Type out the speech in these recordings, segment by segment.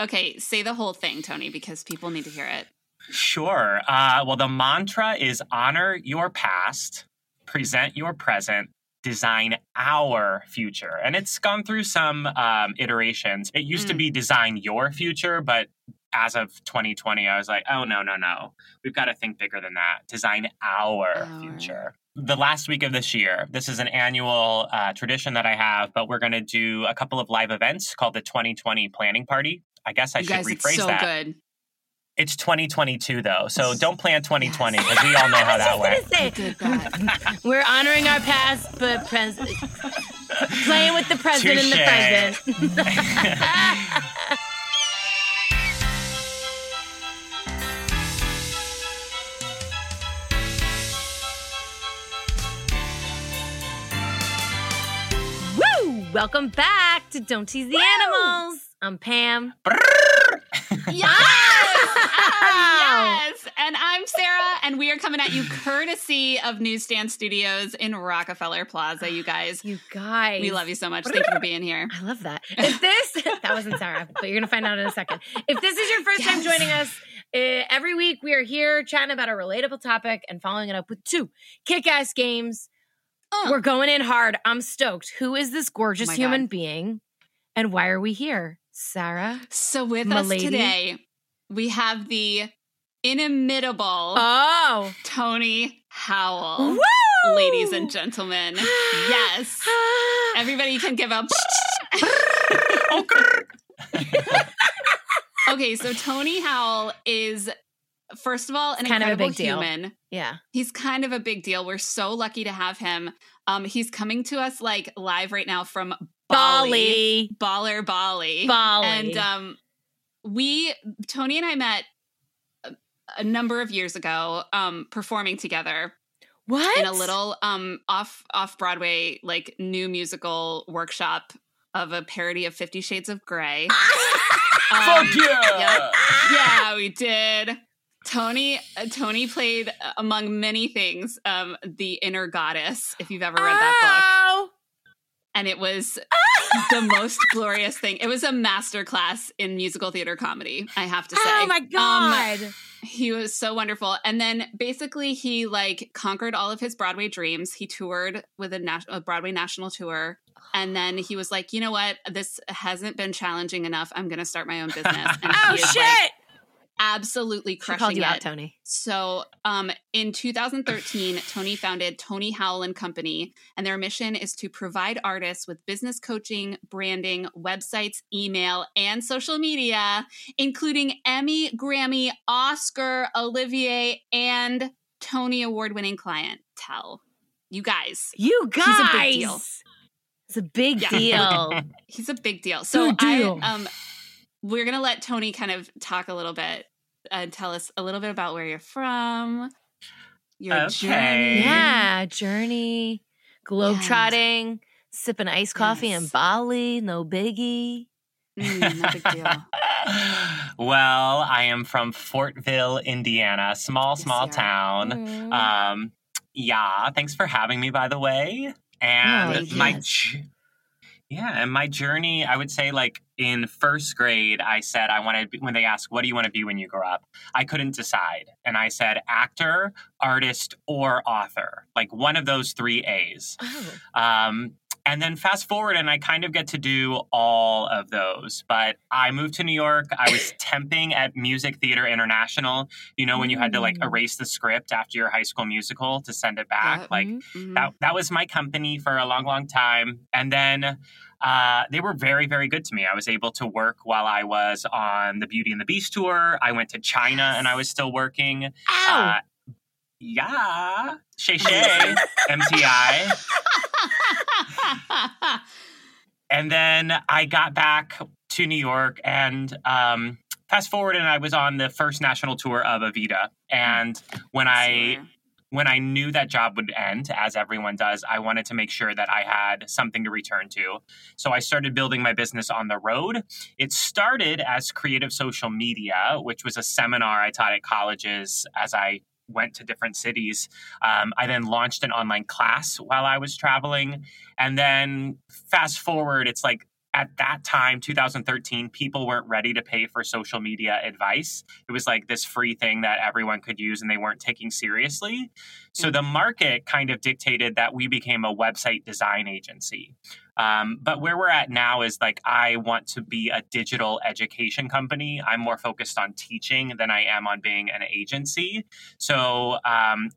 Okay, say the whole thing, Tony, because people need to hear it. Sure. Well, the mantra is honor your past, present your present, design our future. And it's gone through some iterations. It used to be design your future, but as of 2020, I was like, oh, no. We've got to think bigger than that. Design our future. The last week of this year, this is an annual tradition that I have, but we're going to do a couple of live events called the 2020 Planning Party. I guess I should rephrase that. You guys, it's so good. It's 2022, though, so don't plan 2020, because we all know how that went. We're honoring our past, but playing with the present and the present. Woo! Welcome back to Don't Tease the Animals. I'm Pam. Yes! And I'm Sarah, and we are coming at you courtesy of Newsstand Studios in Rockefeller Plaza, you guys. We love you so much. Thank you for being here. I love that. That wasn't Sarah, but you're going to find out in a second. If this is your first time joining us, every week we are here chatting about a relatable topic and following it up with two kick-ass games. We're going in hard. I'm stoked. Who is this gorgeous human being, and why are we here? Sarah. So with us today, we have the inimitable Tony Howell. Woo! Ladies and gentlemen. Yes. Everybody can give up. Okay, so Tony Howell is, first of all, an incredible human. Deal. Yeah. He's kind of a big deal. We're so lucky to have him. He's coming to us like live right now from Bali. And Tony and I met a number of years ago performing together. What? In a little off Broadway, like new musical workshop of a parody of 50 Shades of Grey. Fuck yeah. Yeah, we did. Tony played, among many things, the Inner Goddess, if you've ever read that book. And it was the most glorious thing. It was a masterclass in musical theater comedy, I have to say. Oh, my God. He was so wonderful. And then basically he, like, conquered all of his Broadway dreams. He toured with a Broadway national tour. And then he was like, you know what? This hasn't been challenging enough. I'm going to start my own business. And oh, shit. Like, absolutely crushing it. She called you out, Tony. So in 2013, Tony founded Tony Howell and Company, and their mission is to provide artists with business coaching, branding, websites, email, and social media, including Emmy, Grammy, Oscar, Olivier, and Tony Award-winning clientele. You guys. He's a big deal. He's a big deal. So we're going to let Tony kind of talk a little bit and tell us a little bit about where you're from, your journey. Yeah, journey, globetrotting, sipping iced coffee in Bali, no biggie. No big deal. Well, I am from Fortville, Indiana, small town. Mm. Yeah, thanks for having me, by the way. And my journey, I would say, like, in first grade, I said I wanted, when they asked, what do you want to be when you grow up? I couldn't decide. And I said, actor, artist, or author, like one of those three A's. Oh. And then fast forward, and I kind of get to do all of those. But I moved to New York. I was temping at Music Theater International. You know, when you had to, like, erase the script after your High School Musical to send it back. That was my company for a long, long time. And then they were very, very good to me. I was able to work while I was on the Beauty and the Beast tour. I went to China, and I was still working. Ow. Yeah. Shay, MTI. And then I got back to New York, and fast forward, and I was on the first national tour of Evita. And when I knew that job would end, as everyone does, I wanted to make sure that I had something to return to. So I started building my business on the road. It started as creative social media, which was a seminar I taught at colleges as I went to different cities. I then launched an online class while I was traveling. And then fast forward, it's like at that time, 2013, people weren't ready to pay for social media advice. It was like this free thing that everyone could use and they weren't taking seriously. So the market kind of dictated that we became a website design agency. But where we're at now is like, I want to be a digital education company. I'm more focused on teaching than I am on being an agency. So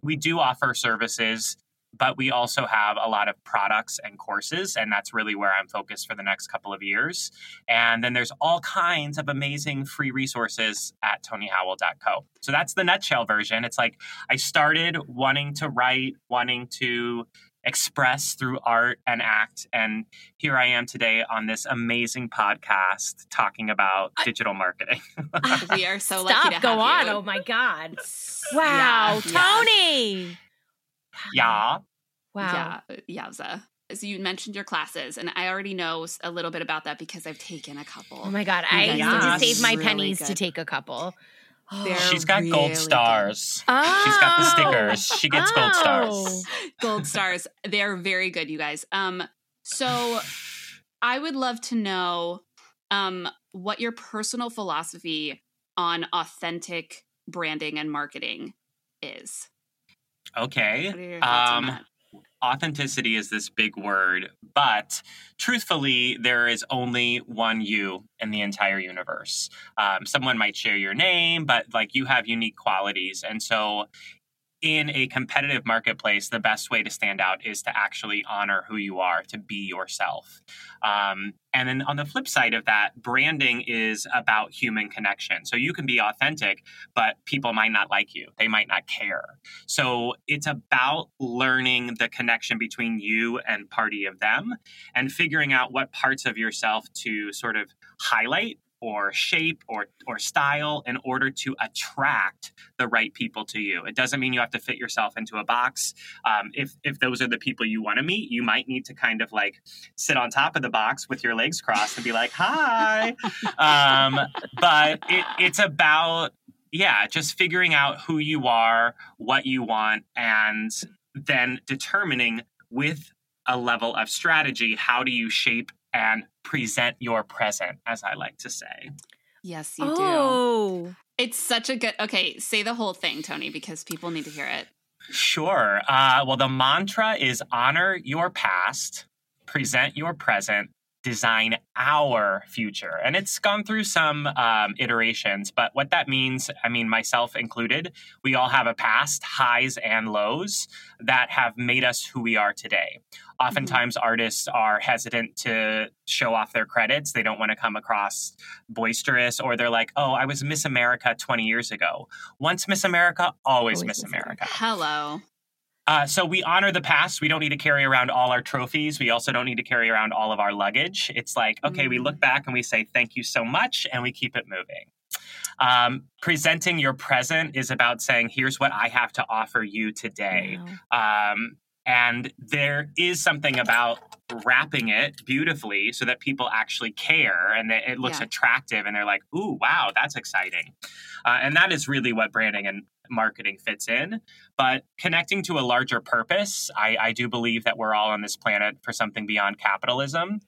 we do offer services, but we also have a lot of products and courses, and that's really where I'm focused for the next couple of years. And then there's all kinds of amazing free resources at TonyHowell.co. So that's the nutshell version. It's like I started wanting to write, wanting to express through art and act, and here I am today on this amazing podcast talking about digital marketing. We are so lucky to have you. Oh my God. Wow, yeah. Tony! Yeah. Wow. Yeah. Yowza. So you mentioned your classes, and I already know a little bit about that because I've taken a couple. Oh my God. I need to save my pennies to take a couple. They're She's got really gold stars. Oh. She's got the stickers. She gets gold stars. Gold stars. They're very good, you guys. So I would love to know what your personal philosophy on authentic branding and marketing is. Okay. Authenticity is this big word, but truthfully, there is only one you in the entire universe. Someone might share your name, but like you have unique qualities. And so in a competitive marketplace, the best way to stand out is to actually honor who you are, to be yourself. And then on the flip side of that, branding is about human connection. So you can be authentic, but people might not like you. They might not care. So it's about learning the connection between you and party of them and figuring out what parts of yourself to sort of highlight or shape or style in order to attract the right people to you. It doesn't mean you have to fit yourself into a box. If those are the people you want to meet, you might need to kind of like sit on top of the box with your legs crossed and be like, hi. But it's about, just figuring out who you are, what you want, and then determining with a level of strategy, how do you shape and present your present, as I like to say. Yes, you do. It's such a good... Okay, say the whole thing, Tony, because people need to hear it. Sure. Well, the mantra is honor your past, present your present, design our future. And it's gone through some iterations, but what that means, I mean, myself included, we all have a past, highs and lows that have made us who we are today. Oftentimes, artists are hesitant to show off their credits. They don't want to come across boisterous, or they're like, oh, I was Miss America 20 years ago. Once Miss America, always Miss America. Hello. So we honor the past. We don't need to carry around all our trophies. We also don't need to carry around all of our luggage. It's like, okay, we look back and we say, thank you so much, and we keep it moving. Presenting your present is about saying, here's what I have to offer you today. Wow. And there is something about wrapping it beautifully so that people actually care and that it looks attractive and they're like, ooh, wow, that's exciting. And that is really what branding and marketing fits in. But connecting to a larger purpose, I do believe that we're all on this planet for something beyond capitalism.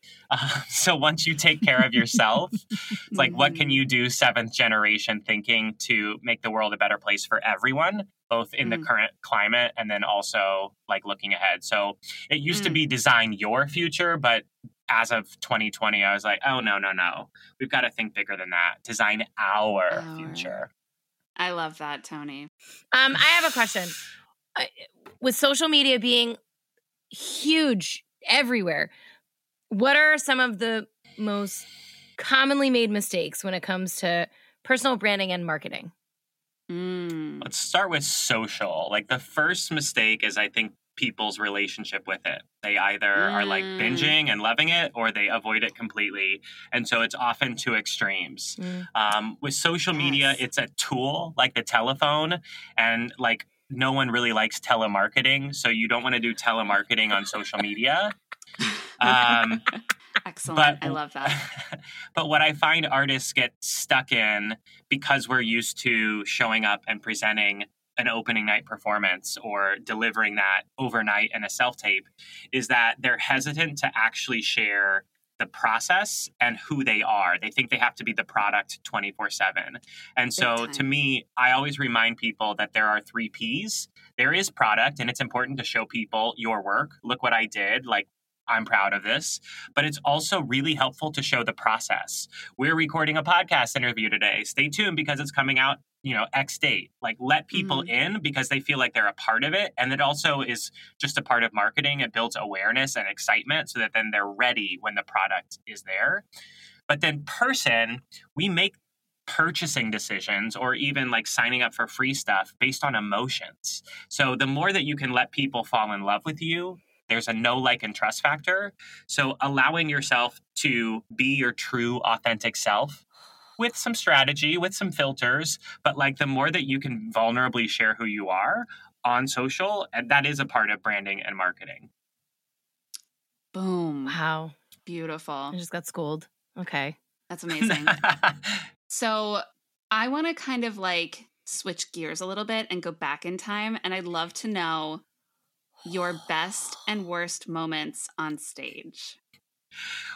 So once you take care of yourself, it's like, what can you do 7th generation thinking to make the world a better place for everyone? Both in the current climate and then also like looking ahead. So it used to be design your future, but as of 2020, I was like, oh, no. We've got to think bigger than that. Design our future. I love that, Tony. I have a question. With social media being huge everywhere, what are some of the most commonly made mistakes when it comes to personal branding and marketing? Let's start with social. Like the first mistake is, I think, people's relationship with it. They either are like binging and loving it, or they avoid it completely. And so it's often two extremes. With social media, it's a tool like the telephone, and like no one really likes telemarketing. So you don't want to do telemarketing on social media. Excellent. I love that. But what I find artists get stuck in, because we're used to showing up and presenting an opening night performance or delivering that overnight in a self-tape, is that they're hesitant to actually share the process and who they are. They think they have to be the product 24/7. And so to me, I always remind people that there are 3 Ps. There is product, and it's important to show people your work. Look what I did. Like, I'm proud of this, but it's also really helpful to show the process. We're recording a podcast interview today. Stay tuned because it's coming out, X date. Like, let people in because they feel like they're a part of it. And it also is just a part of marketing. It builds awareness and excitement so that then they're ready when the product is there. But then person, we make purchasing decisions or even like signing up for free stuff based on emotions. So the more that you can let people fall in love with you, there's a know, like, and trust factor. So allowing yourself to be your true, authentic self with some strategy, with some filters. But like the more that you can vulnerably share who you are on social, and that is a part of branding and marketing. Boom. Wow. Beautiful. I just got schooled. Okay. That's amazing. So I want to kind of like switch gears a little bit and go back in time. And I'd love to know your best and worst moments on stage.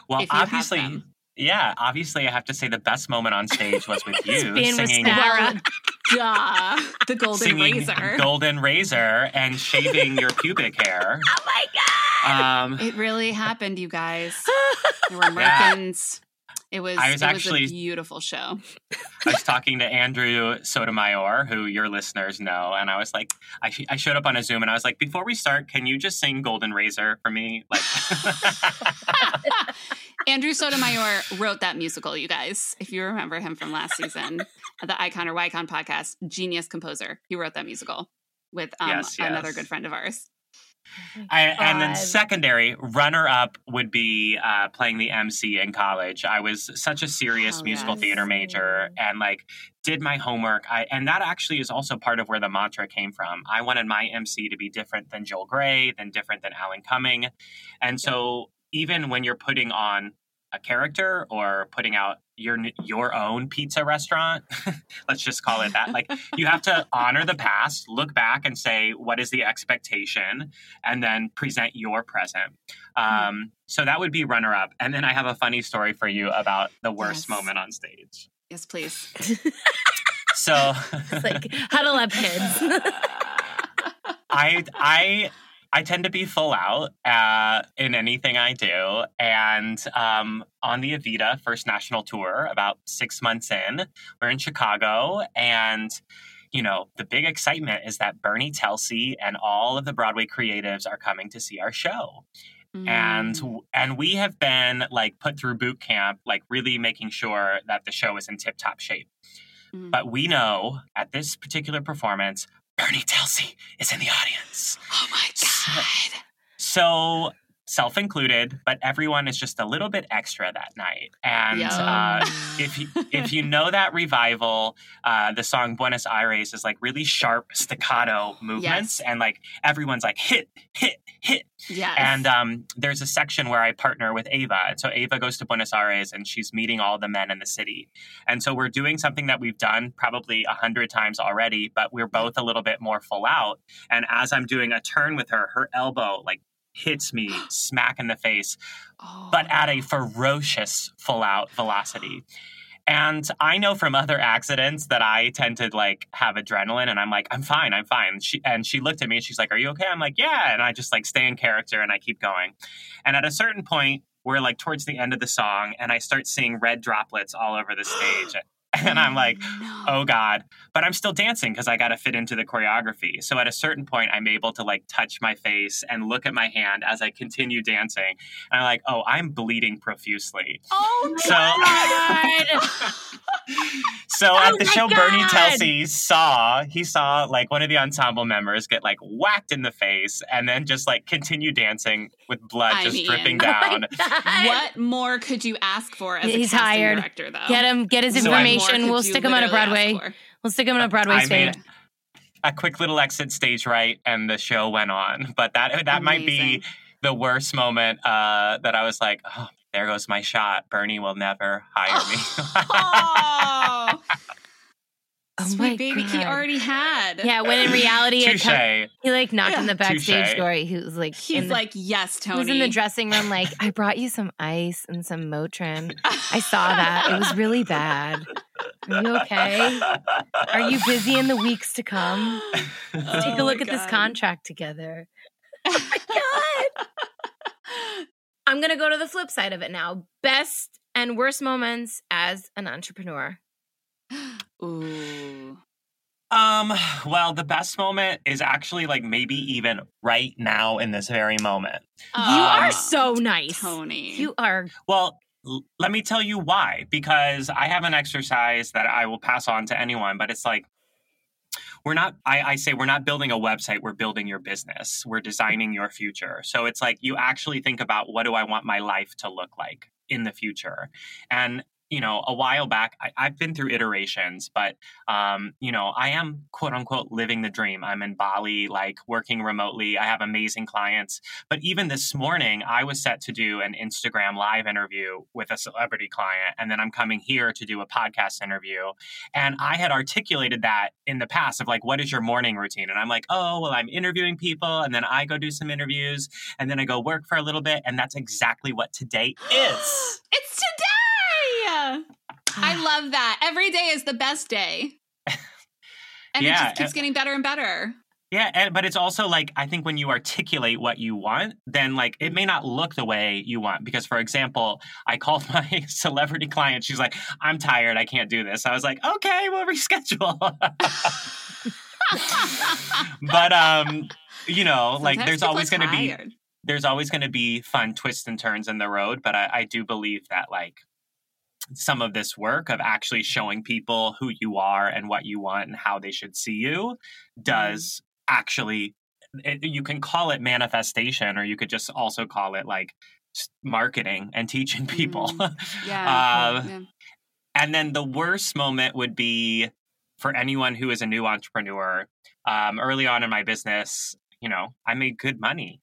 Well, obviously I have to say the best moment on stage was with you singing the golden razor and shaving your pubic hair. Oh my God. It really happened, you guys. There were Merkins. It was actually a beautiful show. I was talking to Andrew Sotomayor, who your listeners know, and I was like, I showed up on a Zoom and I was like, before we start, can you just sing Golden Razor for me? Like, Andrew Sotomayor wrote that musical, you guys. If you remember him from last season, the Icon or Wycon podcast, genius composer. He wrote that musical with another good friend of ours. And then secondary runner-up would be playing the MC in college. I was such a serious musical theater major and like did my homework. And that actually is also part of where the mantra came from. I wanted my MC to be different than Joel Grey, then different than Alan Cumming. And so even when you're putting on a character or putting out your own pizza restaurant, let's just call it that. Like, you have to honor the past, look back and say, what is the expectation? And then present your present. So that would be runner up. And then I have a funny story for you about the worst moment on stage. Yes, please. So it's like, huddle up, kids. I tend to be full out in anything I do. And on the Evita first national tour, about 6 months in, we're in Chicago. And, the big excitement is that Bernie Telsey and all of the Broadway creatives are coming to see our show. And we have been like put through boot camp, like really making sure that the show is in tip top shape. But we know at this particular performance, Bernie Telsey is in the audience. Oh my God. So self-included, but everyone is just a little bit extra that night. And if you know that revival, the song Buenos Aires is like really sharp staccato movements. Yes. And like everyone's like hit, hit, hit. Yes. And there's a section where I partner with Ava. And so Ava goes to Buenos Aires and she's meeting all the men in the city. And so we're doing something that we've done probably 100 times already, but we're both a little bit more full out. And as I'm doing a turn with her, her elbow like hits me smack in the face, but at a ferocious full out velocity. And I know from other accidents that I tend to like have adrenaline and I'm like, I'm fine. She looked at me and she's like, are you okay? I'm like, yeah. And I just like stay in character and I keep going. And at a certain point, we're like towards the end of the song and I start seeing red droplets all over the stage. And I'm like, oh God, but I'm still dancing because I got to fit into the choreography. So at a certain point, I'm able to like touch my face and look at my hand as I continue dancing. And I'm like, oh, I'm bleeding profusely. Oh my God. So at the show, Bernie Telsey saw like one of the ensemble members get like whacked in the face and then just like continue dancing with blood dripping down. What more could you ask for as a casting director though? Get his information. We'll stick him on a Broadway. We'll stick him on a Broadway stage. A quick little exit stage right and the show went on. But that might be the worst moment that I was like, oh, there goes my shot. Bernie will never hire me. sweet baby God. He already had. Yeah, when in reality, he like knocked on the backstage door. He was like, yes, Tony. He was in the dressing room like, I brought you some ice and some Motrin. I saw that. It was really bad. Are you okay? Are you busy in the weeks to come? Let's take a look at this contract together. Oh my God. I'm going to go to the flip side of it now. Best and worst moments as an entrepreneur. Ooh. Well, the best moment is actually like maybe even right now in this very moment. You are so nice, Tony. You are. Well, let me tell you why, because I have an exercise that I will pass on to anyone, but it's like, we're not building a website. We're building your business. We're designing your future. So it's like, you actually think about, what do I want my life to look like in the future? And, you know, a while back, I've been through iterations, but, you know, I am, quote unquote, living the dream. I'm in Bali, like working remotely. I have amazing clients. But even this morning, I was set to do an Instagram live interview with a celebrity client. And then I'm coming here to do a podcast interview. And I had articulated that in the past of like, what is your morning routine? And I'm like, oh, well, I'm interviewing people. And then I go do some interviews. And then I go work for a little bit. And that's exactly what today is. It's today. I love that. Every day is the best day. And it just keeps getting better and better. Yeah. But it's also like, I think when you articulate what you want, then like it may not look the way you want. Because, for example, I called my celebrity client. She's like, I'm tired. I can't do this. I was like, okay, we'll reschedule. But, you know, sometimes like there's always going to be fun twists and turns in the road. But I do believe that like, some of this work of actually showing people who you are and what you want and how they should see you does actually, you can call it manifestation, or you could just also call it like marketing and teaching people. And then the worst moment would be for anyone who is a new entrepreneur. Early on in my business, you know, I made good money.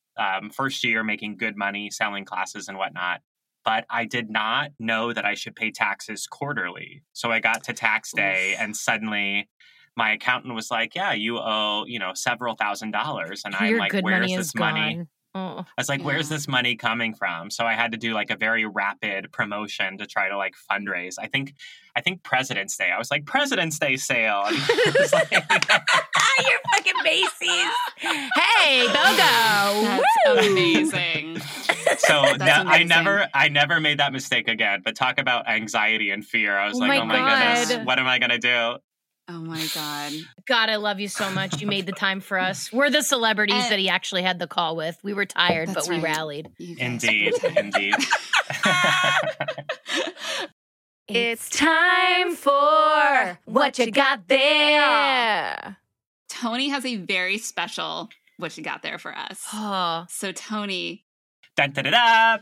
First year making good money, selling classes and whatnot. But I did not know that I should pay taxes quarterly. So I got to tax day and suddenly my accountant was like, yeah, you owe, you know, several $1,000s. And I'm like, where's this money? I was like, where's this money coming from? So I had to do like a very rapid promotion to try to like fundraise. I think President's Day. I was like, President's Day sale. And I was like, you're fucking Macy's. Hey, BOGO. That's amazing. So I never made that mistake again. But talk about anxiety and fear. I was like, oh my goodness, what am I going to do? Oh my God. God, I love you so much. You made the time for us. We're the celebrities that he actually had the call with. We were tired, but we rallied. Indeed. It's time for What You Got There. Tony has a very special What You Got There for us. Oh. So Tony...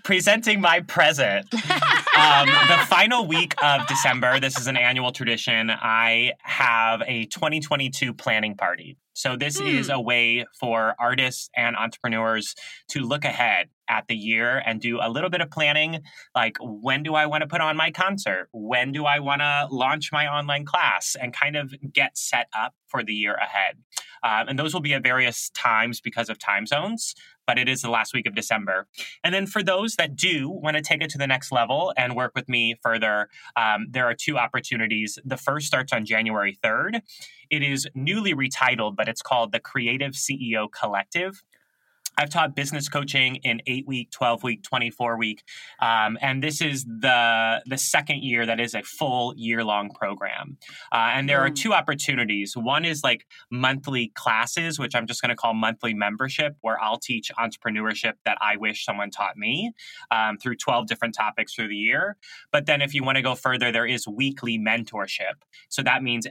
presenting my present. The final week of December, this is an annual tradition, I have a 2022 planning party. So this is a way for artists and entrepreneurs to look ahead at the year and do a little bit of planning. Like, when do I want to put on my concert? When do I want to launch my online class? And kind of get set up for the year ahead. And those will be at various times because of time zones. But it is the last week of December. And then for those that do want to take it to the next level and work with me further, there are two opportunities. The first starts on January 3rd. It is newly retitled, but it's called the Creative CEO Collective. I've taught business coaching in 8-week, 12-week, 24-week. And this is the second year that is a full year-long program. And there are two opportunities. One is like monthly classes, which I'm just going to call monthly membership, where I'll teach entrepreneurship that I wish someone taught me through 12 different topics through the year. But then if you want to go further, there is weekly mentorship. So that means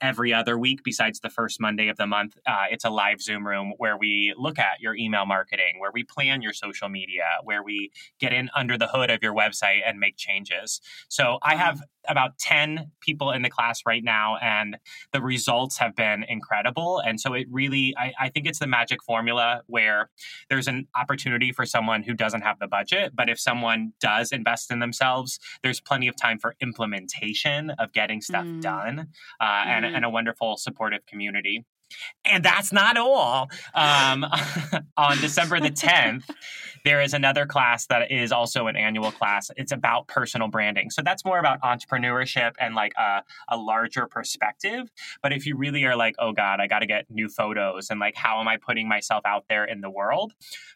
every other week, besides the first Monday of the month, it's a live Zoom room where we look at your email email marketing, where we plan your social media, where we get in under the hood of your website and make changes. So I have about 10 people in the class right now, and the results have been incredible. And so it really, I think it's the magic formula where there's an opportunity for someone who doesn't have the budget, but if someone does invest in themselves, there's plenty of time for implementation of getting stuff done and a wonderful supportive community. And that's not all. On December the 10th, there is another class that is also an annual class. It's about personal branding. So that's more about entrepreneurship and like a larger perspective. But if you really are like, oh God, I got to get new photos and like, how am I putting myself out there in the world?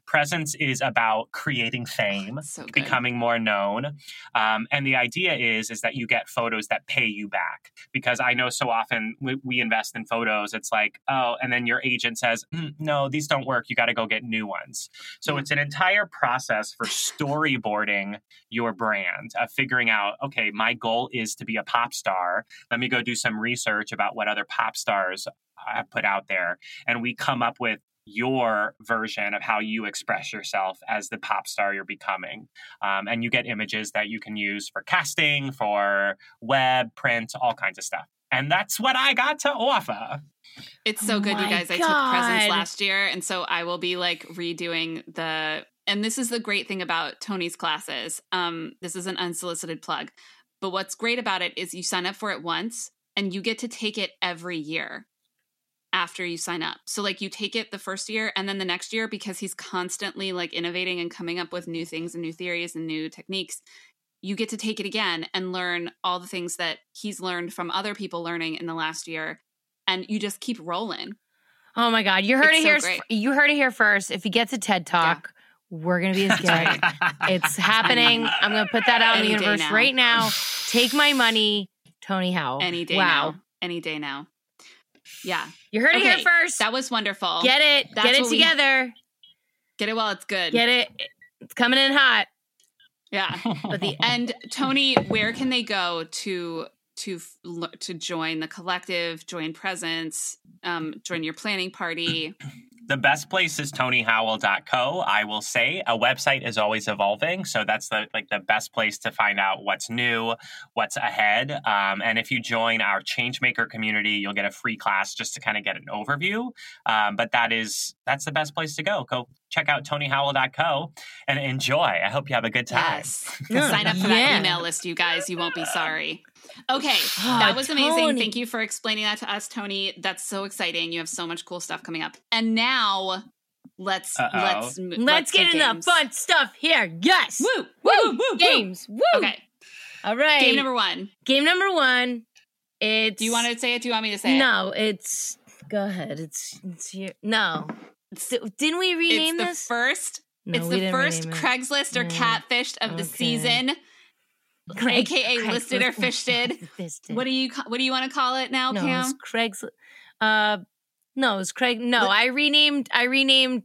Presence is about creating fame, becoming more known. And the idea is that you get photos that pay you back. Because I know so often we invest in photos. It's like, oh, and then your agent says, no, these don't work. You got to go get new ones. So it's an entire process for storyboarding your brand, of figuring out, okay, my goal is to be a pop star. Let me go do some research about what other pop stars have put out there. And we come up with your version of how you express yourself as the pop star you're becoming. And you get images that you can use for casting, for web, print, all kinds of stuff. And that's what I got to offer. It's so good, you guys. God. I took Presence last year, and so I will be like redoing the... And this is the great thing about Tony's classes. This is an unsolicited plug. But what's great about it is you sign up for it once, and you get to take it every year after you sign up. So like you take it the first year and then the next year, because he's constantly like innovating and coming up with new things and new theories and new techniques. You get to take it again and learn all the things that he's learned from other people learning in the last year. And you just keep rolling. Oh my God. You heard you heard it here first. If he gets a TED Talk, we're going to be his guy. It's happening. I'm going to put that out in the universe right now. Take my money, Tony Howell. Any day now. Any day now. Yeah. You heard it here first. That was wonderful. Get it. Get it together. Get it while it's good. Get it. It's coming in hot. Yeah. But and Tony, where can they go to join the collective, join Presence, join your planning party? The best place is TonyHowell.co. I will say a website is always evolving. So that's the best place to find out what's new, what's ahead. And if you join our Changemaker community, you'll get a free class just to kind of get an overview. But that's the best place to go. Go check out TonyHowell.co and enjoy. I hope you have a good time. Yes. Sign up for that email list, you guys. You won't be sorry. Okay. That was amazing. Tony. Thank you for explaining that to us, Tony. That's so exciting. You have so much cool stuff coming up. And now let's get into fun stuff here. Yes. Woo. Woo. Woo. Games. Woo. Okay. All right. Game number one. It's... Do you want to say it? Do you want me to say it? No, it's... Go ahead. It's here. No. Didn't we rename this? It's the first Craigslist or catfished of the season. AKA Craigslist, listed or fishted. What do you want to call it now, Pam? It's Craigslist. No, it's Craig. No, I renamed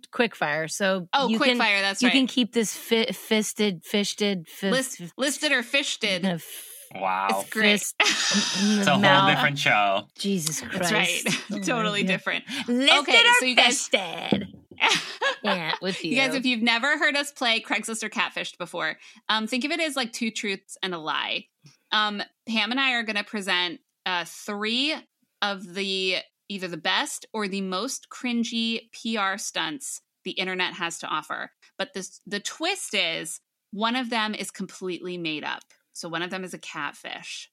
Quickfire. So Quickfire. That's right. You can keep this fisted, fishted, listed or fishted. Wow, it's great. It's a whole different show. Jesus Christ, that's right. Totally different. Listed or fishted. Yeah, with you. You guys, if you've never heard us play Craigslist or Catfished before, think of it as like two truths and a lie. Pam and I are going to present three of either the best or the most cringy PR stunts the internet has to offer. But the twist is one of them is completely made up. So one of them is a catfish.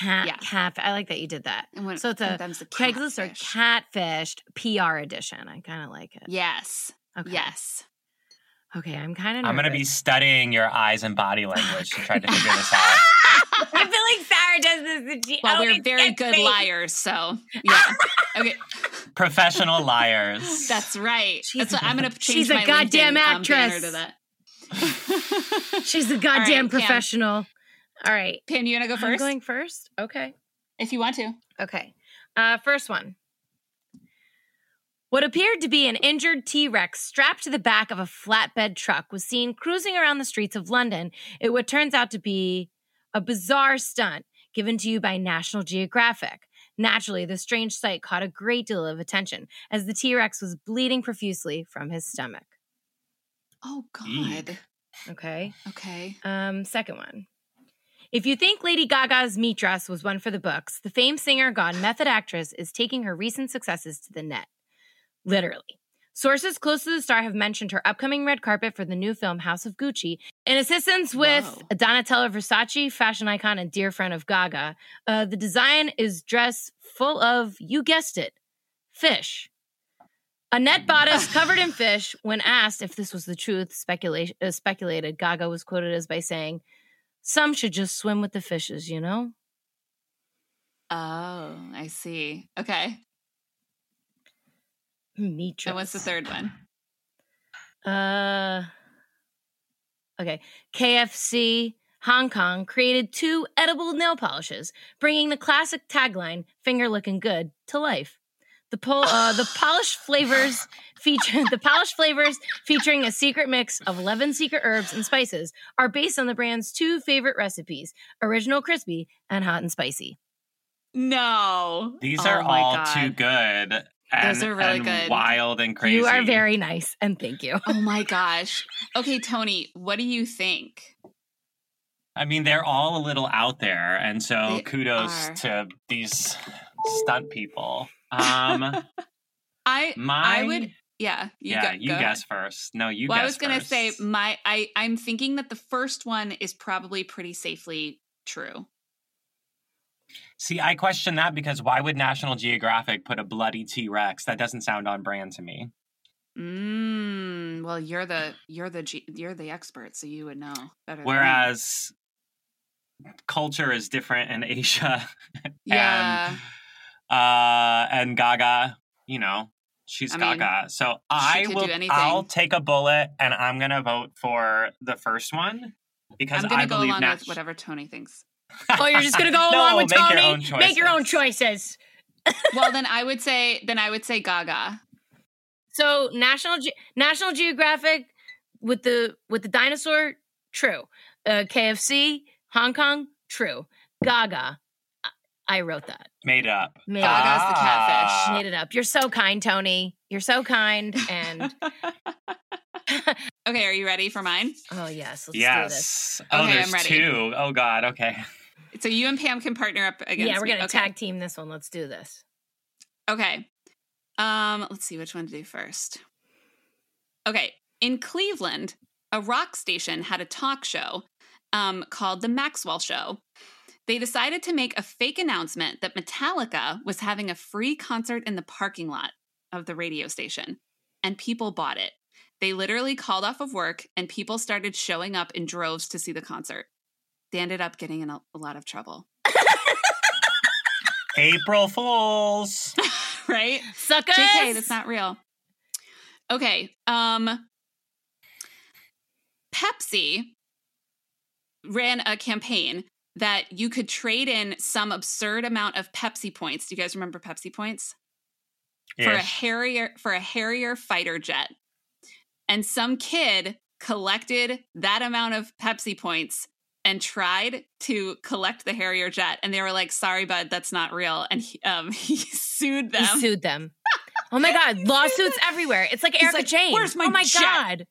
I like that you did that. So it's a Craigslist or Catfished PR edition. I kind of like it. Yes. Okay. Yes. Okay, I'm kind of nervous. I'm going to be studying your eyes and body language to try to figure this out. I feel like Sarah does this. Well, we're very good liars, so yeah. Okay. Professional liars. That's right. That's what I'm going to change my goddamn LinkedIn actress. To that. She's a goddamn professional. All right. Pam, you want to go first? I'm going first? Okay. If you want to. Okay. First one. What appeared to be an injured T-Rex strapped to the back of a flatbed truck was seen cruising around the streets of London. What turns out to be a bizarre stunt given to you by National Geographic. Naturally, the strange sight caught a great deal of attention as the T-Rex was bleeding profusely from his stomach. Oh, God. Eek. Okay. Okay. Second one. If you think Lady Gaga's meat dress was one for the books, the famed singer gone method actress is taking her recent successes to the net. Literally. Sources close to the star have mentioned her upcoming red carpet for the new film House of Gucci. In assistance with Donatella Versace, fashion icon and dear friend of Gaga, the design is dress full of, you guessed it, fish. A net bodice covered in fish. When asked if this was the truth, speculated, Gaga was quoted as by saying, "Some should just swim with the fishes, you know?" Oh, I see. Okay. Meat dress. And what's the third one? Okay. KFC Hong Kong created two edible nail polishes, bringing the classic tagline, "Finger looking good," to life. The polished flavors featuring a secret mix of 11 secret herbs and spices are based on the brand's two favorite recipes, Original Crispy and Hot and Spicy. No. These are all too good. And, those are really good. Wild and crazy. You are very nice, and thank you. Oh my gosh. Okay, Tony, what do you think? I mean, they're all a little out there, and so they kudos to these stunt people. I would guess first. No, you guess first. Well, I was going to say I'm thinking that the first one is probably pretty safely true. See, I question that because why would National Geographic put a bloody T-Rex? That doesn't sound on brand to me. Well, you're the expert, so you would know better. Whereas culture is different in Asia. Yeah. And Gaga, you know, she's Gaga. So I'll take a bullet and I'm going to vote for the first one because I believe I'm going to go along with whatever Tony thinks. Oh, you're just going to go along with Tony? Make your own choices. Well, then I would say Gaga. So National Geographic with the dinosaur, true. KFC, Hong Kong, true. Gaga. I wrote that. Made it up. Gaga's the catfish. Made it up. You're so kind, Tony. You're so kind. And okay, are you ready for mine? Oh, yes. Let's do this. Oh, okay, I'm ready. Two. Oh, God. Okay. So you and Pam can partner up against me. Yeah, we're going to tag team this one. Let's do this. Okay. Let's see which one to do first. Okay. In Cleveland, a rock station had a talk show called The Maxwell Show. They decided to make a fake announcement that Metallica was having a free concert in the parking lot of the radio station, and people bought it. They literally called off of work, and people started showing up in droves to see the concert. They ended up getting in a lot of trouble. April Fools! Right? Suckers! JK, that's not real. Okay. Pepsi ran a campaign that you could trade in some absurd amount of Pepsi points. Do you guys remember Pepsi points? Yes. For a Harrier fighter jet. And some kid collected that amount of Pepsi points and tried to collect the Harrier jet. And they were like, sorry, bud, that's not real. And he sued them. Oh, my God. Lawsuits everywhere. It's like Erica Jane. Where's my jet? God.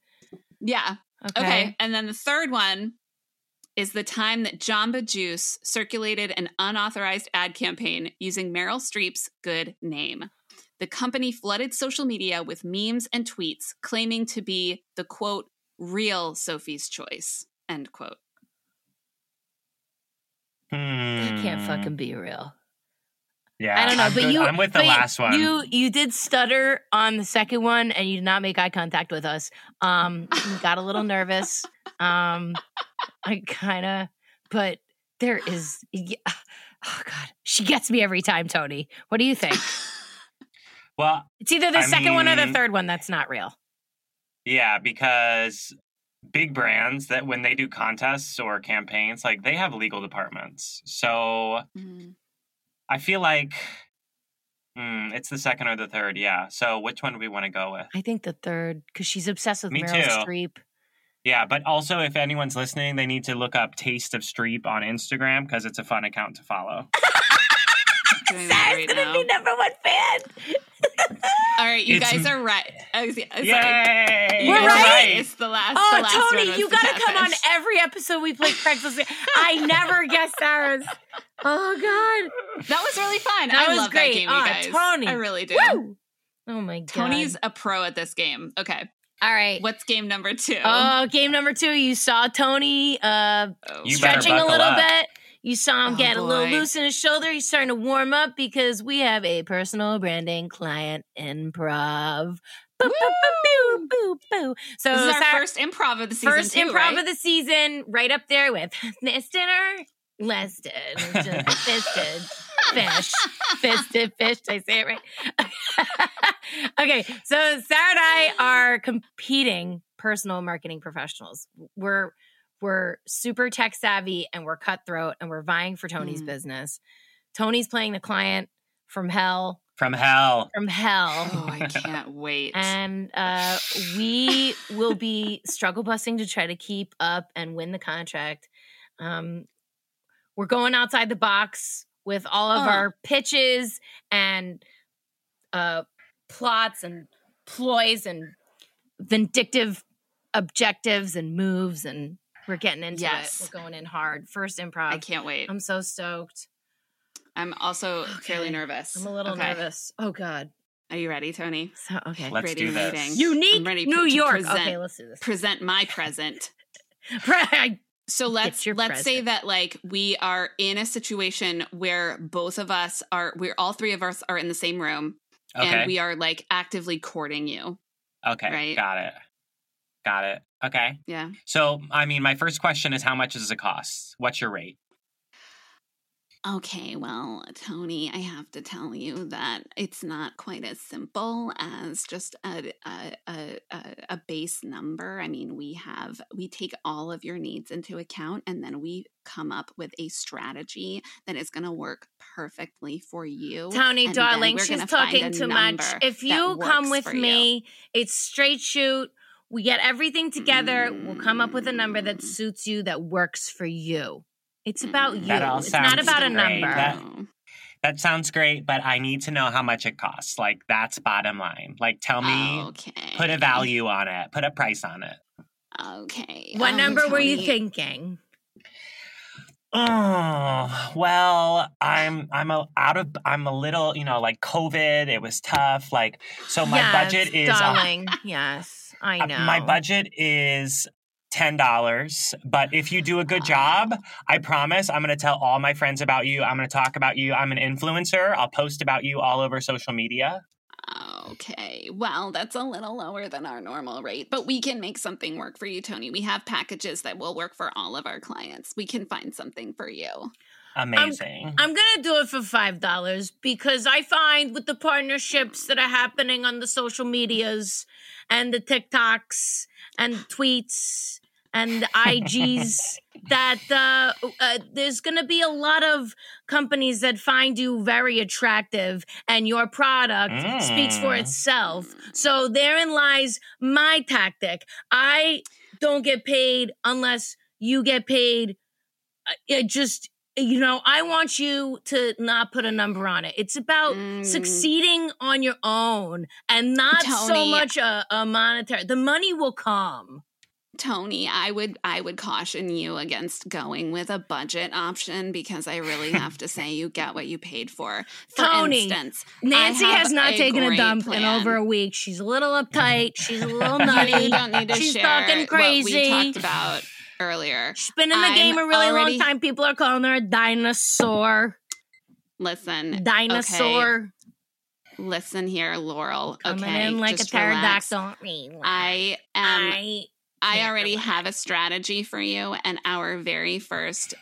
Yeah. Okay. And then the third one is the time that Jamba Juice circulated an unauthorized ad campaign using Meryl Streep's good name. The company flooded social media with memes and tweets claiming to be the, quote, real Sophie's Choice, end quote. That can't fucking be real. Yeah. I don't know, I'm with the last one. You did stutter on the second one and you did not make eye contact with us. You got a little nervous. I kind of, but there is, oh God, she gets me every time, Tony. What do you think? Well, it's either the second one or the third one that's not real. Yeah, because big brands that when they do contests or campaigns, like they have legal departments. So I feel like it's the second or the third. Yeah. So which one do we want to go with? I think the third, because she's obsessed with Meryl Streep. Yeah, but also if anyone's listening, they need to look up Taste of Streep on Instagram because it's a fun account to follow. doing that right now. Sarah's going to be number one fan. All right, you guys are right. Yay! We're right. It's the last. Oh, the last Tony, you got to come on every episode we play Craigslist. I never guessed Sarah's. Oh God, that was really fun. I love that game, you guys. Tony, I really do. Woo! Oh my God, Tony's a pro at this game. Okay. All right. What's game number two? Oh, game number two. You saw Tony stretching a little bit. You saw him get a little loose in his shoulder. He's starting to warm up because we have a personal branding client improv. Boop, boop, boop, boop, boop. So this is our first improv of the season. Right up there with this dinner. Lested, fisted, fish, fisted, fish. Did I say it right? Okay, so Sarah and I are competing personal marketing professionals. We're super tech savvy and we're cutthroat and we're vying for Tony's business. Tony's playing the client from hell. Oh, I can't wait. And we will be struggle busting to try to keep up and win the contract. We're going outside the box with all of our pitches and plots and ploys and vindictive objectives and moves, and we're getting into it. We're going in hard. First improv. I can't wait. I'm so stoked. I'm also fairly nervous. I'm a little nervous. Oh, God. Are you ready, Tony? So, okay. Let's do this. Unique New York. Okay, let's do this. Present my present. So let's say that like we are in a situation where all three of us are in the same room and we are like actively courting you. Okay. Right? Got it. Okay. Yeah. So, I mean, my first question is how much does it cost? What's your rate? Okay, well, Tony, I have to tell you that it's not quite as simple as just a base number. I mean, we take all of your needs into account, and then we come up with a strategy that is going to work perfectly for you. Tony, and darling, she's talking too much. If you come with me, it's straight shoot. We get everything together. We'll come up with a number that suits you, that works for you. It's about you. It's not about a number. That sounds great, but I need to know how much it costs. Like, that's bottom line. Like, tell me, put a value on it. Put a price on it. Okay. What number were you thinking? Oh, well, I'm a little, you know, like COVID, it was tough. Like, so my budget is... Darling, yes, I know. My budget is... $10, but if you do a good job, I promise I'm going to tell all my friends about you. I'm going to talk about you. I'm an influencer. I'll post about you all over social media. Okay. Well, that's a little lower than our normal rate, but we can make something work for you, Tony. We have packages that will work for all of our clients. We can find something for you. Amazing. I'm going to do it for $5 because I find with the partnerships that are happening on the social medias and the TikToks and tweets and IGs that there's going to be a lot of companies that find you very attractive and your product speaks for itself. So therein lies my tactic. I don't get paid unless you get paid. It just, you know, I want you to not put a number on it. It's about succeeding on your own and not so much a monetary. The money will come. Tony, I would caution you against going with a budget option because I really have to say you get what you paid for. Tony, instance, Nancy has not taken a dump in over a week. She's a little uptight. She's a little nutty. You don't need to She's share fucking crazy. What we talked about earlier. She's been in the game a really long time. People are calling her a dinosaur. Listen. Dinosaur. Okay. Listen here, Laurel. Coming in like a pterodactyl. I already have a strategy for you, and our very first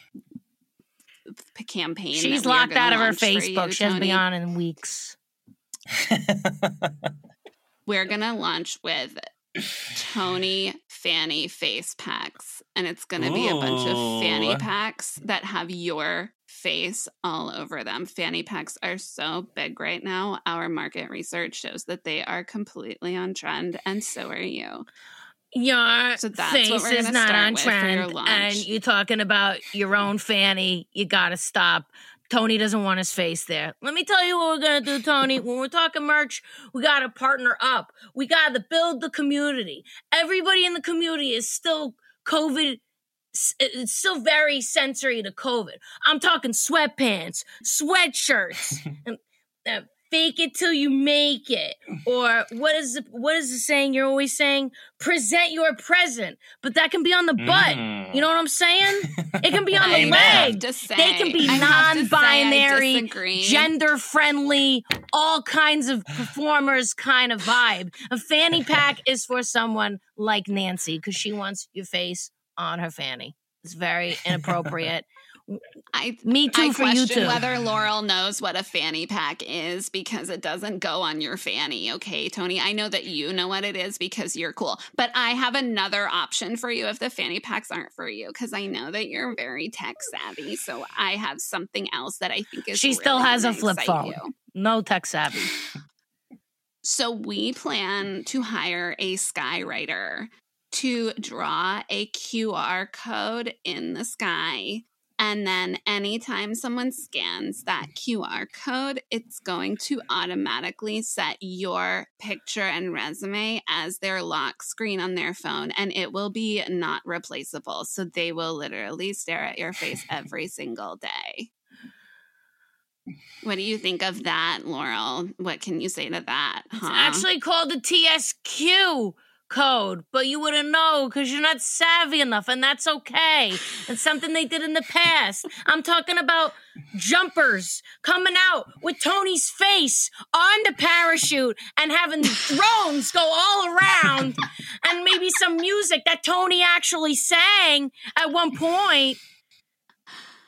campaign. She's locked out of her Facebook. You, she hasn't been on in weeks. We're going to launch with Tony Fanny Face Packs, and it's going to be a bunch of fanny packs that have your face all over them. Fanny packs are so big right now. Our market research shows that they are completely on trend, and so are you. Your face is not on trend, and you're talking about your own fanny. You gotta stop. Tony doesn't want his face there. Let me tell you what we're going to do, Tony. When we're talking merch, we got to partner up. We got to build the community. Everybody in the community is still COVID. It's still very sensory to COVID. I'm talking sweatpants, sweatshirts, and fake it till you make it. Or what is the saying you're always saying? Present your present. But that can be on the butt. You know what I'm saying? It can be on the leg. They can be non-binary, gender-friendly, all kinds of performers kind of vibe. A fanny pack is for someone like Nancy because she wants your face on her fanny. It's very inappropriate. I for you too. Whether Laurel knows what a fanny pack is because it doesn't go on your fanny. Okay, Tony, I know that you know what it is because you're cool, but I have another option for you if the fanny packs aren't for you because I know that you're very tech savvy. So I have something else that I think is. She really still has nice a flip phone. You. No tech savvy. So we plan to hire a skywriter to draw a QR code in the sky. And then anytime someone scans that QR code, it's going to automatically set your picture and resume as their lock screen on their phone. And it will be not replaceable. So they will literally stare at your face every single day. What do you think of that, Laurel? What can you say to that? Huh? It's actually called the TSQ code, but you wouldn't know because you're not savvy enough, and that's okay. It's something they did in the past. I'm talking about jumpers coming out with Tony's face on the parachute and having drones go all around and maybe some music that Tony actually sang at one point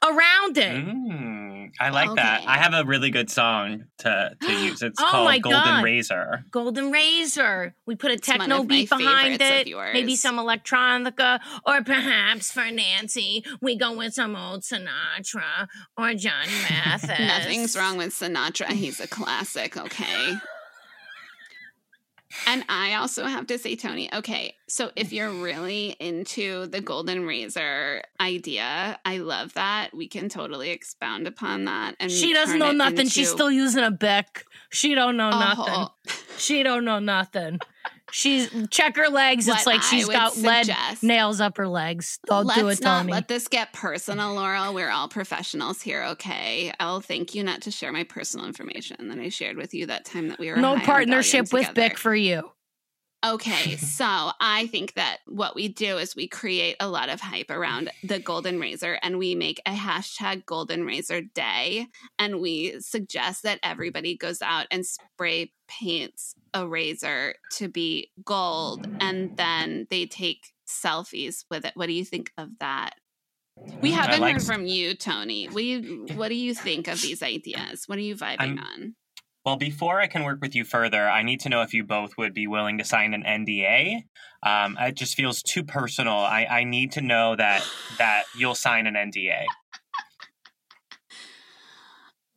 around it. I like that. I have a really good song to use. It's called Golden Razor. Golden Razor. We put a techno beat behind it. Maybe some electronica. Or perhaps for Nancy, we go with some old Sinatra or Johnny Mathis. Nothing's wrong with Sinatra. He's a classic, okay? And I also have to say, Tony, okay, so if you're really into the Golden Razor idea, I love that. We can totally expound upon that. And she doesn't know nothing. She's still using a Bic. She don't know nothing. She don't know nothing. She's check her legs. It's like she's got lead nails up her legs. Let's do it, Tony. Not let this get personal, Laurel. We're all professionals here, okay? I'll thank you not to share my personal information that I shared with you that time that we were no partnership with Bic for you. Okay, so I think that what we do is we create a lot of hype around the Golden Razor and we make a hashtag Golden Razor Day and we suggest that everybody goes out and spray paints a razor to be gold and then they take selfies with it. What do you think of that? We haven't heard from you, Tony. What do you think of these ideas? What are you vibing on? Well, before I can work with you further, I need to know if you both would be willing to sign an NDA. It just feels too personal. I need to know that you'll sign an NDA.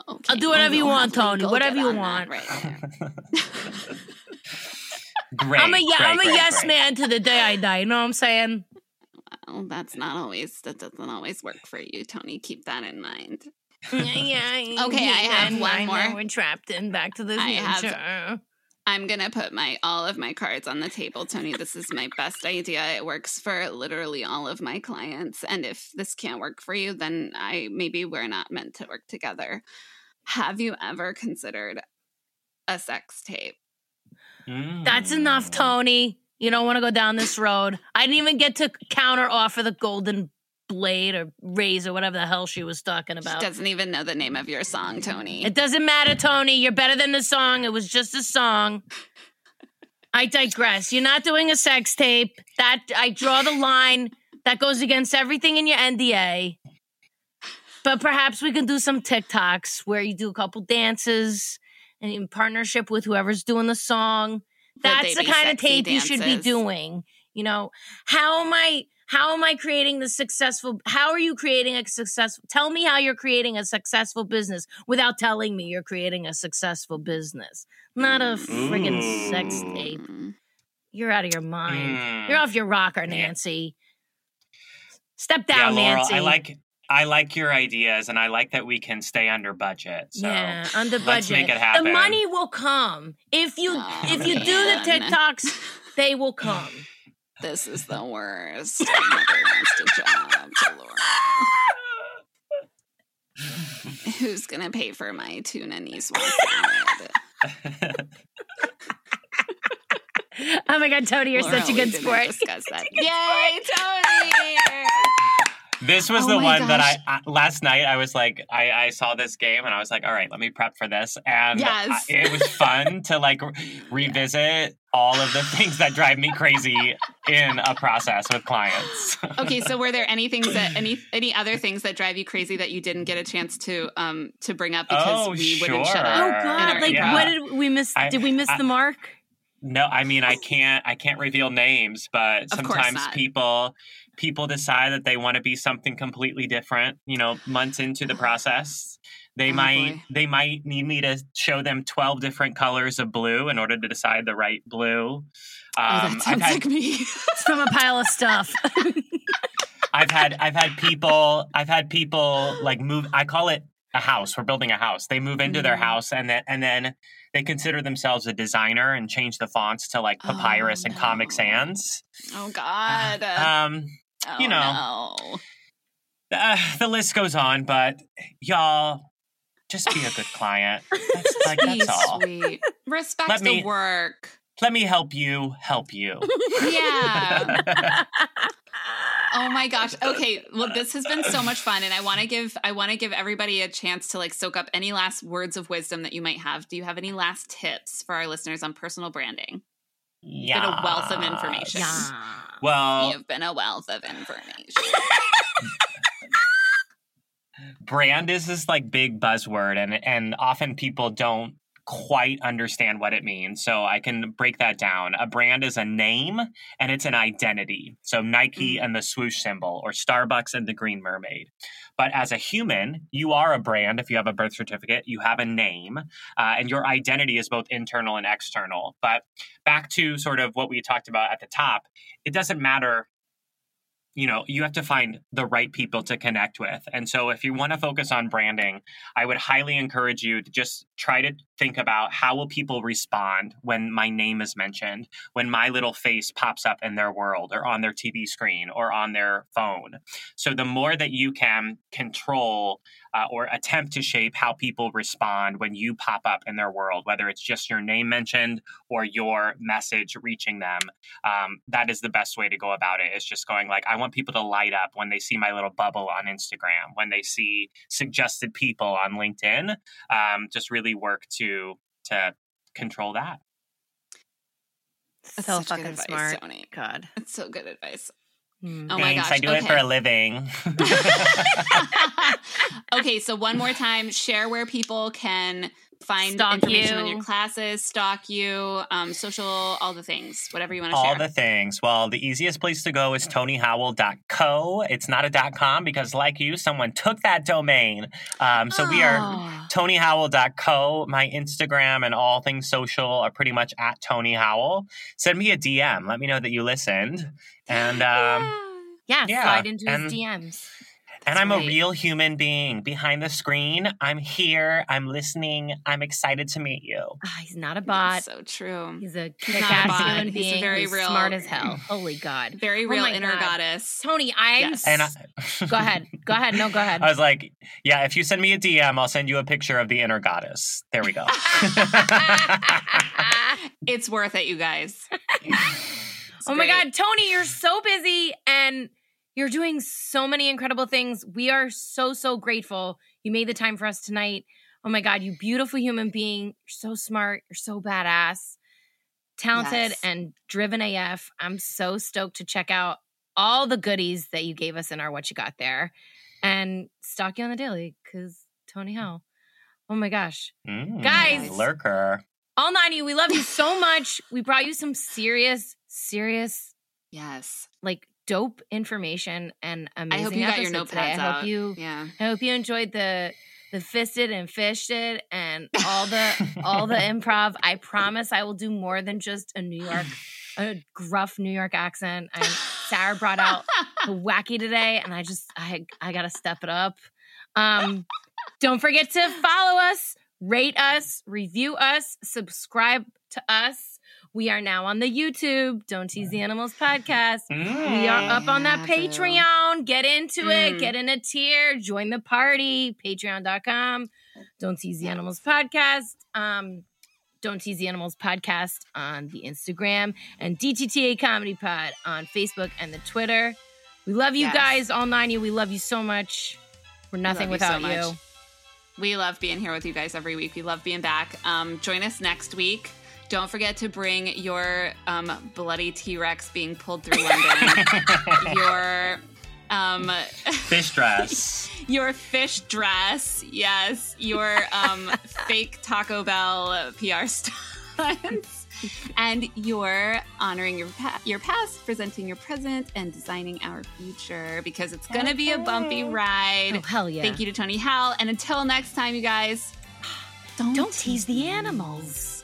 Okay, I'll do whatever you want, Tony. Whatever you want. Right. Great. I'm a yes man to the day I die. You know what I'm saying? Well, that doesn't always work for you, Tony. Keep that in mind. Yeah. Okay, I have one more. We're trapped in Back to the Future. I'm going to put all of my cards on the table, Tony. This is my best idea. It works for literally all of my clients. And if this can't work for you, then maybe we're not meant to work together. Have you ever considered a sex tape? That's enough, Tony. You don't want to go down this road. I didn't even get to counter offer the golden blade or razor, whatever the hell she was talking about. She doesn't even know the name of your song, Tony. It doesn't matter, Tony. You're better than the song. It was just a song. I digress. You're not doing a sex tape. That I draw the line. That goes against everything in your NDA. But perhaps we can do some TikToks where you do a couple dances and in partnership with whoever's doing the song. That's the kind of tape dances you should be doing. You know, how am I creating the successful? How are you creating a successful? Tell me how you're creating a successful business without telling me you're creating a successful business. Not a friggin' sex tape. You're out of your mind. You're off your rocker, Nancy. Step down, Laurel, Nancy. I like. I like your ideas, and I like that we can stay under budget. So yeah, under budget. Let's make it happen. The money will come. If you do the TikToks, they will come. This is the worst. Nobody wants to job to Laura. Who's going to pay for my tuna Niswa salad? Oh my God, Tony, you're Laura, such a good sport. Discuss that. Yay, Tony! This was the one gosh. That I last night I was like, I saw this game and I was like, all right, let me prep for this. And yes. It was fun to like revisit all of the things that drive me crazy in a process with clients. Okay. So were there any other things that drive you crazy that you didn't get a chance to bring up because we wouldn't shut up? Oh God. Like what did we miss? Did we miss the mark? No, I mean, I can't reveal names, but sometimes people decide that they want to be something completely different, you know, months into the process. They might need me to show them 12 different colors of blue in order to decide the right blue. That sounds like me. It's from a pile of stuff. I've had people like move. I call it a house. We're building a house. They move into their house and then they consider themselves a designer and change the fonts to like Papyrus and Comic Sans. Oh God. The list goes on, but y'all just be a good client. That's all. Sweet. Respect the work. Let me help you. Yeah. Oh my gosh. Okay. Well, this has been so much fun. And I want to give everybody a chance to like soak up any last words of wisdom that you might have. Do you have any last tips for our listeners on personal branding? Yeah. Been a wealth of information. Yeah. Well, you've been a wealth of information. Brand is this like big buzzword and often people don't quite understand what it means. So I can break that down. A brand is a name and it's an identity. So Nike and the swoosh symbol or Starbucks and the Green Mermaid. But as a human, you are a brand. If you have a birth certificate, you have a name and your identity is both internal and external. But back to sort of what we talked about at the top, it doesn't matter. You know, you have to find the right people to connect with. And so if you want to focus on branding, I would highly encourage you to just try to think about how will people respond when my name is mentioned, when my little face pops up in their world or on their TV screen or on their phone. So the more that you can control or attempt to shape how people respond when you pop up in their world, whether it's just your name mentioned or your message reaching them, that is the best way to go about it. It's just going like, I want people to light up when they see my little bubble on Instagram, when they see suggested people on LinkedIn, just really work to control that. That's so fucking advice, smart. Tony. God. That's so good advice. Oh my gosh. I do it for a living. Okay, so one more time, share where people can find information on your classes, stalk you, social, all the things, whatever you want to share. All the things. Well, the easiest place to go is TonyHowell.co. It's not a .com because like you, someone took that domain. So we are TonyHowell.co. My Instagram and all things social are pretty much at Tony Howell. Send me a DM. Let me know that you listened. And slide into his DMs. That's and I'm a real human being behind the screen. I'm here. I'm listening. I'm excited to meet you. He's not a bot. That's so true. He's a kick-ass human being. He's very real. Smart as hell. Holy God. Very real inner goddess. Tony, Go ahead. No, go ahead. I was like, yeah, if you send me a DM, I'll send you a picture of the inner goddess. There we go. It's worth it, you guys. Oh my God. Tony, you're so busy and... You're doing so many incredible things. We are so, so grateful. You made the time for us tonight. Oh my God, you beautiful human being. You're so smart. You're so badass, talented and driven AF. I'm so stoked to check out all the goodies that you gave us in our What You Got There and stalk you on the daily because Tony Howell. Oh my gosh. Guys. Lurker. All 90, we love you so much. We brought you some serious. Yes. Like, dope information and amazing. I hope you got your notepads today. I hope you enjoyed the fisted and fishted and all the improv. I promise I will do more than just a gruff New York accent. I'm Sarah brought out the wacky today, and I gotta step it up. Don't forget to follow us, rate us, review us, subscribe to us. We are now on the YouTube, Don't Tease the Animals podcast. Mm. We are up on that Patreon. Get into it. Get in a tier. Join the party. Patreon.com. Don't Tease the Animals podcast. Don't Tease the Animals podcast on the Instagram. And DTTA Comedy Pod on Facebook and the Twitter. We love you guys. All nine of you. We love you so much. We're nothing without you. So we love being here with you guys every week. We love being back. Join us next week. Don't forget to bring your bloody T-Rex being pulled through London, your fish dress, your fish dress, yes, your fake Taco Bell PR stunts, and your honoring your past, presenting your present, and designing our future, because it's going to be a bumpy ride. Oh, hell yeah. Thank you to Tony Howell. And until next time, you guys, don't tease the animals.